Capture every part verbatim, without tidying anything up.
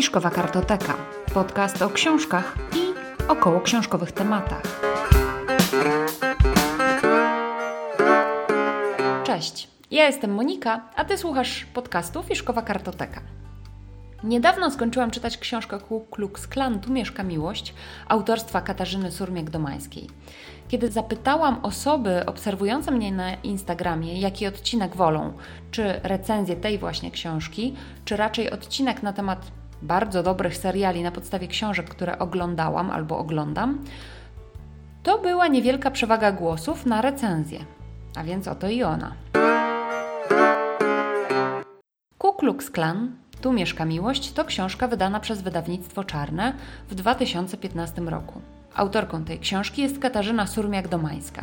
Fiszkowa Kartoteka, podcast o książkach i okołoksiążkowych tematach. Cześć, ja jestem Monika, a Ty słuchasz podcastu Fiszkowa Kartoteka. Niedawno skończyłam czytać książkę Ku Klux Klan, Tu mieszka miłość, autorstwa Katarzyny Surmiak-Domańskiej. Kiedy zapytałam osoby obserwujące mnie na Instagramie, jaki odcinek wolą, czy recenzję tej właśnie książki, czy raczej odcinek na temat bardzo dobrych seriali na podstawie książek, które oglądałam albo oglądam, to była niewielka przewaga głosów na recenzję, a więc oto i ona. Ku Klux Klan, Tu mieszka miłość to książka wydana przez Wydawnictwo Czarne w dwa tysiące piętnastym roku. Autorką tej książki jest Katarzyna Surmiak-Domańska.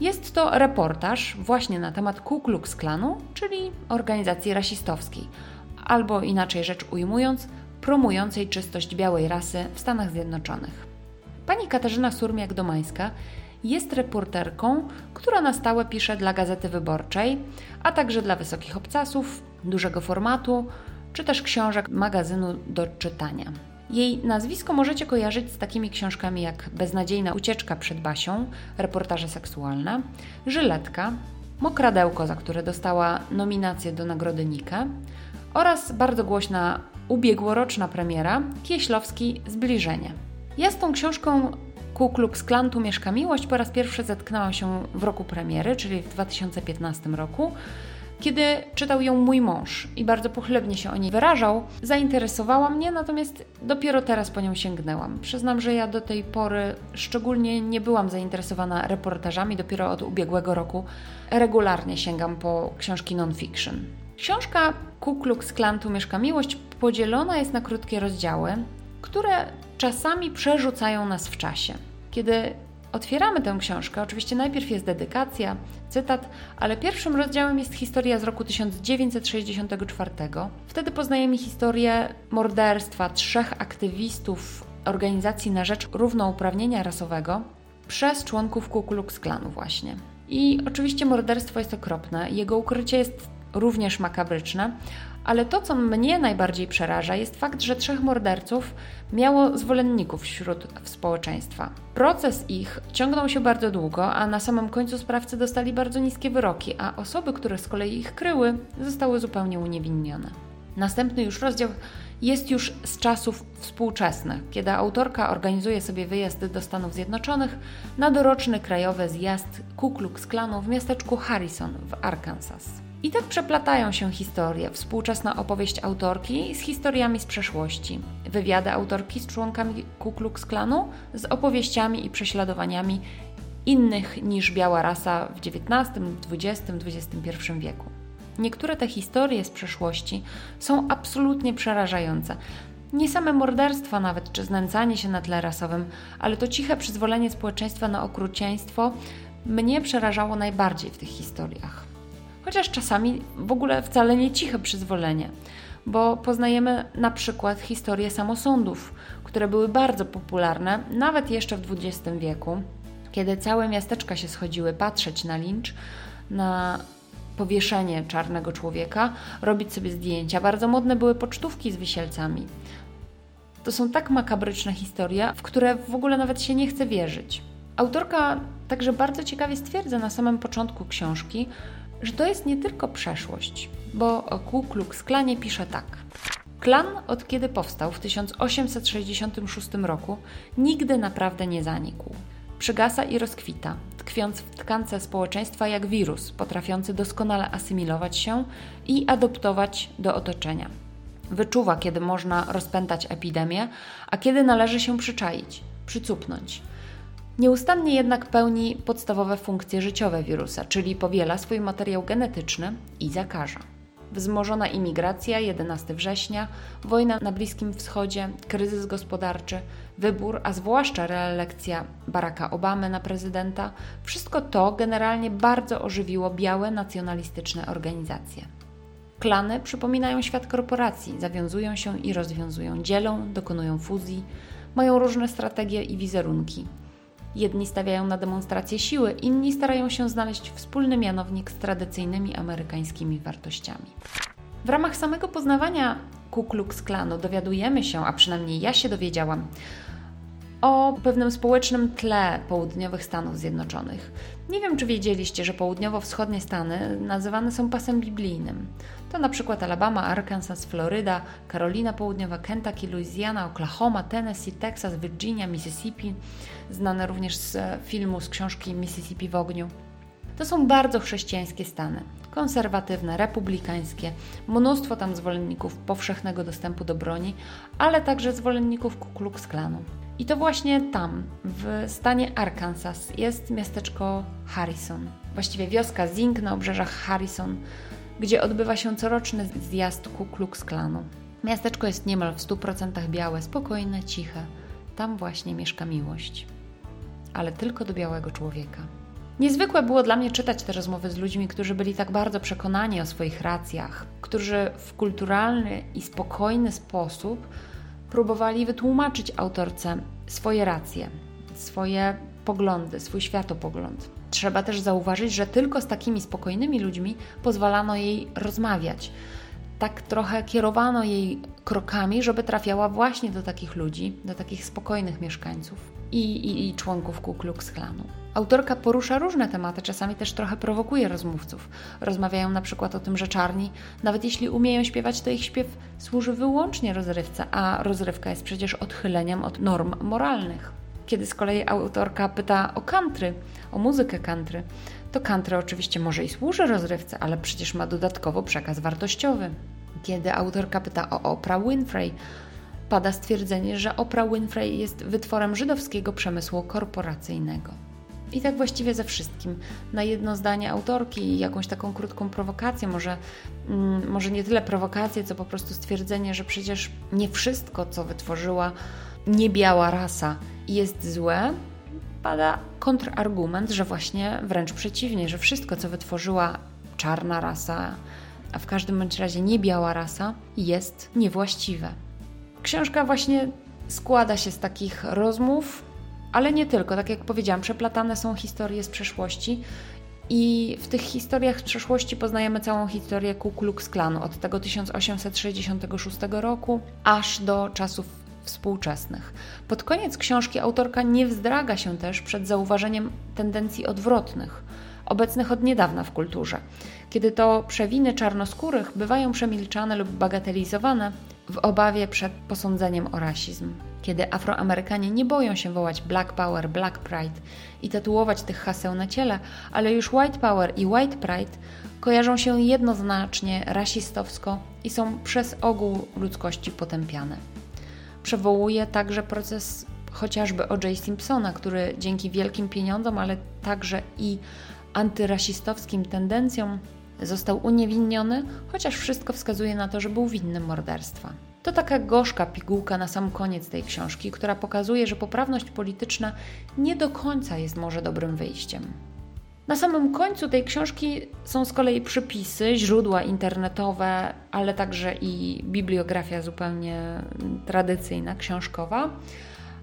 Jest to reportaż właśnie na temat Ku Klux Klanu, czyli organizacji rasistowskiej, albo inaczej rzecz ujmując, promującej czystość białej rasy w Stanach Zjednoczonych. Pani Katarzyna Surmiak-Domańska jest reporterką, która na stałe pisze dla Gazety Wyborczej, a także dla Wysokich Obcasów, dużego formatu, czy też książek magazynu do czytania. Jej nazwisko możecie kojarzyć z takimi książkami jak Beznadziejna Ucieczka przed Basią, reportaże seksualne, Żyletka, Mokradełko, za które dostała nominację do nagrody Nike oraz bardzo głośna Ubiegłoroczna premiera, Kieślowski, Zbliżenie. Ja z tą książką Ku Klux Klan, Tu mieszka miłość po raz pierwszy zetknęłam się w roku premiery, czyli w dwa tysiące piętnastym roku, kiedy czytał ją mój mąż i bardzo pochlebnie się o niej wyrażał, zainteresowała mnie, natomiast dopiero teraz po nią sięgnęłam. Przyznam, że ja do tej pory szczególnie nie byłam zainteresowana reportażami, dopiero od ubiegłego roku regularnie sięgam po książki non-fiction. Książka Ku Klux Klan, Tu mieszka miłość podzielona jest na krótkie rozdziały, które czasami przerzucają nas w czasie. Kiedy otwieramy tę książkę, oczywiście najpierw jest dedykacja, cytat, ale pierwszym rozdziałem jest historia z roku tysiąc dziewięćset sześćdziesiątego czwartego. Wtedy poznajemy historię morderstwa trzech aktywistów organizacji na rzecz równouprawnienia rasowego przez członków Ku Klux Klanu właśnie. I oczywiście morderstwo jest okropne, jego ukrycie jest również makabryczne, ale to, co mnie najbardziej przeraża, jest fakt, że trzech morderców miało zwolenników wśród społeczeństwa. Proces ich ciągnął się bardzo długo, a na samym końcu sprawcy dostali bardzo niskie wyroki, a osoby, które z kolei ich kryły, zostały zupełnie uniewinnione. Następny już rozdział jest już z czasów współczesnych, kiedy autorka organizuje sobie wyjazd do Stanów Zjednoczonych na doroczny krajowy zjazd Ku Klux Klanu w miasteczku Harrison w Arkansas. I tak przeplatają się historie, współczesna opowieść autorki z historiami z przeszłości, wywiady autorki z członkami Ku Klux Klanu z opowieściami i prześladowaniami innych niż biała rasa w dziewiętnastym, dwudziestym, dwudziestym pierwszym wieku. Niektóre te historie z przeszłości są absolutnie przerażające. Nie same morderstwa nawet, czy znęcanie się na tle rasowym, ale to ciche przyzwolenie społeczeństwa na okrucieństwo mnie przerażało najbardziej w tych historiach. Chociaż czasami w ogóle wcale nie ciche przyzwolenie, bo poznajemy na przykład historie samosądów, które były bardzo popularne nawet jeszcze w dwudziestym wieku, kiedy całe miasteczka się schodziły patrzeć na lincz, na powieszenie czarnego człowieka, robić sobie zdjęcia. Bardzo modne były pocztówki z wisielcami. To są tak makabryczne historie, w które w ogóle nawet się nie chce wierzyć. Autorka także bardzo ciekawie stwierdza na samym początku książki, że to jest nie tylko przeszłość, bo o Ku Klux Klanie pisze tak. Klan, od kiedy powstał w tysiąc osiemset sześćdziesiątym szóstym roku, nigdy naprawdę nie zanikł. Przygasa i rozkwita, tkwiąc w tkance społeczeństwa jak wirus, potrafiący doskonale asymilować się i adoptować do otoczenia. Wyczuwa, kiedy można rozpętać epidemię, a kiedy należy się przyczaić, przycupnąć. Nieustannie jednak pełni podstawowe funkcje życiowe wirusa, czyli powiela swój materiał genetyczny i zakaża. Wzmożona imigracja, jedenastego września, wojna na Bliskim Wschodzie, kryzys gospodarczy, wybór, a zwłaszcza reelekcja Baracka Obamy na prezydenta, wszystko to generalnie bardzo ożywiło białe nacjonalistyczne organizacje. Klany przypominają świat korporacji, zawiązują się i rozwiązują, dzielą, dokonują fuzji, mają różne strategie i wizerunki. Jedni stawiają na demonstrację siły, inni starają się znaleźć wspólny mianownik z tradycyjnymi amerykańskimi wartościami. W ramach samego poznawania Ku Klux Klanu dowiadujemy się, a przynajmniej ja się dowiedziałam, o pewnym społecznym tle południowych Stanów Zjednoczonych. Nie wiem, czy wiedzieliście, że południowo-wschodnie Stany nazywane są pasem biblijnym. To na przykład Alabama, Arkansas, Floryda, Karolina Południowa, Kentucky, Louisiana, Oklahoma, Tennessee, Texas, Virginia, Mississippi, znane również z filmu, z książki Mississippi w ogniu. To są bardzo chrześcijańskie Stany, konserwatywne, republikańskie, mnóstwo tam zwolenników powszechnego dostępu do broni, ale także zwolenników Ku Klux Klanu. I to właśnie tam, w stanie Arkansas, jest miasteczko Harrison, właściwie wioska Zink na obrzeżach Harrison, gdzie odbywa się coroczny zjazd Ku Klux Klanu. Miasteczko jest niemal w stu procentach białe, spokojne, ciche. Tam właśnie mieszka miłość, ale tylko do białego człowieka. Niezwykłe było dla mnie czytać te rozmowy z ludźmi, którzy byli tak bardzo przekonani o swoich racjach, którzy w kulturalny i spokojny sposób próbowali wytłumaczyć autorce swoje racje, swoje poglądy, swój światopogląd. Trzeba też zauważyć, że tylko z takimi spokojnymi ludźmi pozwalano jej rozmawiać. Tak trochę kierowano jej krokami, żeby trafiała właśnie do takich ludzi, do takich spokojnych mieszkańców i, i, i członków Ku Klux Klanu. Autorka porusza różne tematy, czasami też trochę prowokuje rozmówców. Rozmawiają na przykład o tym, że czarni, nawet jeśli umieją śpiewać, to ich śpiew służy wyłącznie rozrywce, a rozrywka jest przecież odchyleniem od norm moralnych. Kiedy z kolei autorka pyta o country, o muzykę country, to country oczywiście może i służy rozrywce, ale przecież ma dodatkowo przekaz wartościowy. Kiedy autorka pyta o Oprah Winfrey, pada stwierdzenie, że Oprah Winfrey jest wytworem żydowskiego przemysłu korporacyjnego. I tak właściwie ze wszystkim. Na jedno zdanie autorki i jakąś taką krótką prowokację, może, mm, może nie tyle prowokację, co po prostu stwierdzenie, że przecież nie wszystko, co wytworzyła niebiała rasa, jest złe, pada kontrargument, że właśnie wręcz przeciwnie, że wszystko, co wytworzyła czarna rasa, a w każdym bądź razie niebiała rasa, jest niewłaściwe. Książka właśnie składa się z takich rozmów, ale nie tylko, tak jak powiedziałam, przeplatane są historie z przeszłości i w tych historiach z przeszłości poznajemy całą historię Ku Klux Klanu od tego tysiąc osiemset sześćdziesiątego szóstego roku aż do czasów współczesnych. Pod koniec książki autorka nie wzdraga się też przed zauważeniem tendencji odwrotnych, obecnych od niedawna w kulturze. Kiedy to przewiny czarnoskórych bywają przemilczane lub bagatelizowane w obawie przed posądzeniem o rasizm. Kiedy Afroamerykanie nie boją się wołać Black Power, Black Pride i tatuować tych haseł na ciele, ale już White Power i White Pride kojarzą się jednoznacznie rasistowsko i są przez ogół ludzkości potępiane. Przywołuje także proces chociażby O J Simpsona, który dzięki wielkim pieniądzom, ale także i antyrasistowskim tendencjom został uniewinniony, chociaż wszystko wskazuje na to, że był winny morderstwa. To taka gorzka pigułka na sam koniec tej książki, która pokazuje, że poprawność polityczna nie do końca jest może dobrym wyjściem. Na samym końcu tej książki są z kolei przypisy, źródła internetowe, ale także i bibliografia zupełnie tradycyjna, książkowa,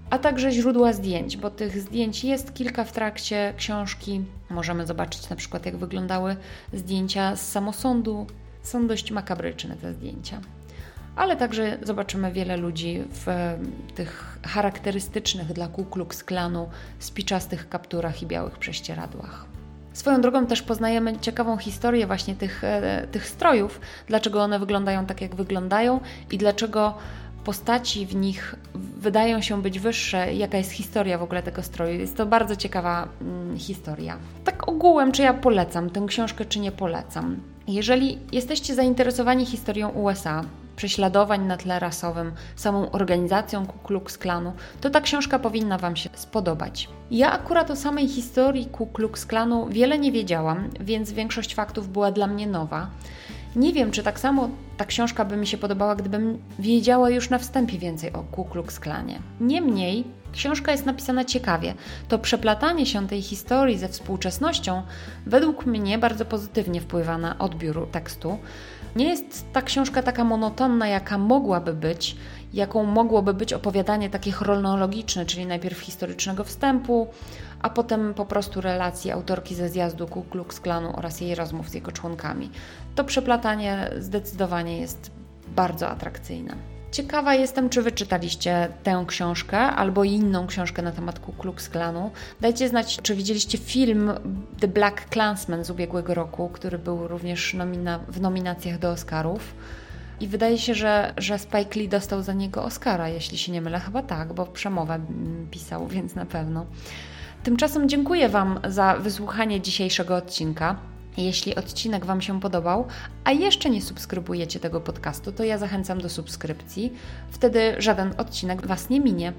a także źródła zdjęć, bo tych zdjęć jest kilka w trakcie książki. Możemy zobaczyć na przykład, jak wyglądały zdjęcia z samosądu. Są dość makabryczne te zdjęcia. Ale także zobaczymy wiele ludzi w tych charakterystycznych dla Ku Klux Klanu spiczastych kapturach i białych prześcieradłach. Swoją drogą też poznajemy ciekawą historię właśnie tych, tych strojów, dlaczego one wyglądają tak, jak wyglądają i dlaczego postaci w nich wydają się być wyższe, jaka jest historia w ogóle tego stroju. Jest to bardzo ciekawa hmm, historia. Tak ogółem, czy ja polecam tę książkę, czy nie polecam. Jeżeli jesteście zainteresowani historią U S A, prześladowań na tle rasowym, samą organizacją Ku Klux Klanu, to ta książka powinna Wam się spodobać. Ja akurat o samej historii Ku Klux Klanu wiele nie wiedziałam, więc większość faktów była dla mnie nowa. Nie wiem, czy tak samo ta książka by mi się podobała, gdybym wiedziała już na wstępie więcej o Ku Klux Klanie. Niemniej, książka jest napisana ciekawie. To przeplatanie się tej historii ze współczesnością według mnie bardzo pozytywnie wpływa na odbiór tekstu. Nie jest ta książka taka monotonna, jaka mogłaby być jaką mogłoby być opowiadanie takie chronologiczne, czyli najpierw historycznego wstępu, a potem po prostu relacji autorki ze zjazdu Ku Klux Klanu oraz jej rozmów z jego członkami. To przeplatanie zdecydowanie jest bardzo atrakcyjne. Ciekawa jestem, czy Wy czytaliście tę książkę albo inną książkę na temat Ku Klux Klanu. Dajcie znać, czy widzieliście film The Black Clansman z ubiegłego roku, który był również nomina- w nominacjach do Oscarów. I wydaje się, że, że Spike Lee dostał za niego Oscara, jeśli się nie mylę. Chyba tak, bo przemowę pisał, więc na pewno. Tymczasem dziękuję Wam za wysłuchanie dzisiejszego odcinka. Jeśli odcinek Wam się podobał, a jeszcze nie subskrybujecie tego podcastu, to ja zachęcam do subskrypcji. Wtedy żaden odcinek Was nie minie.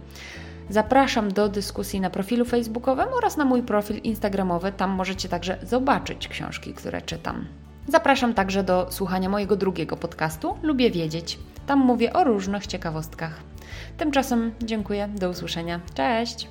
Zapraszam do dyskusji na profilu facebookowym oraz na mój profil instagramowy. Tam możecie także zobaczyć książki, które czytam. Zapraszam także do słuchania mojego drugiego podcastu Lubię wiedzieć. Tam mówię o różnych ciekawostkach. Tymczasem dziękuję, do usłyszenia. Cześć!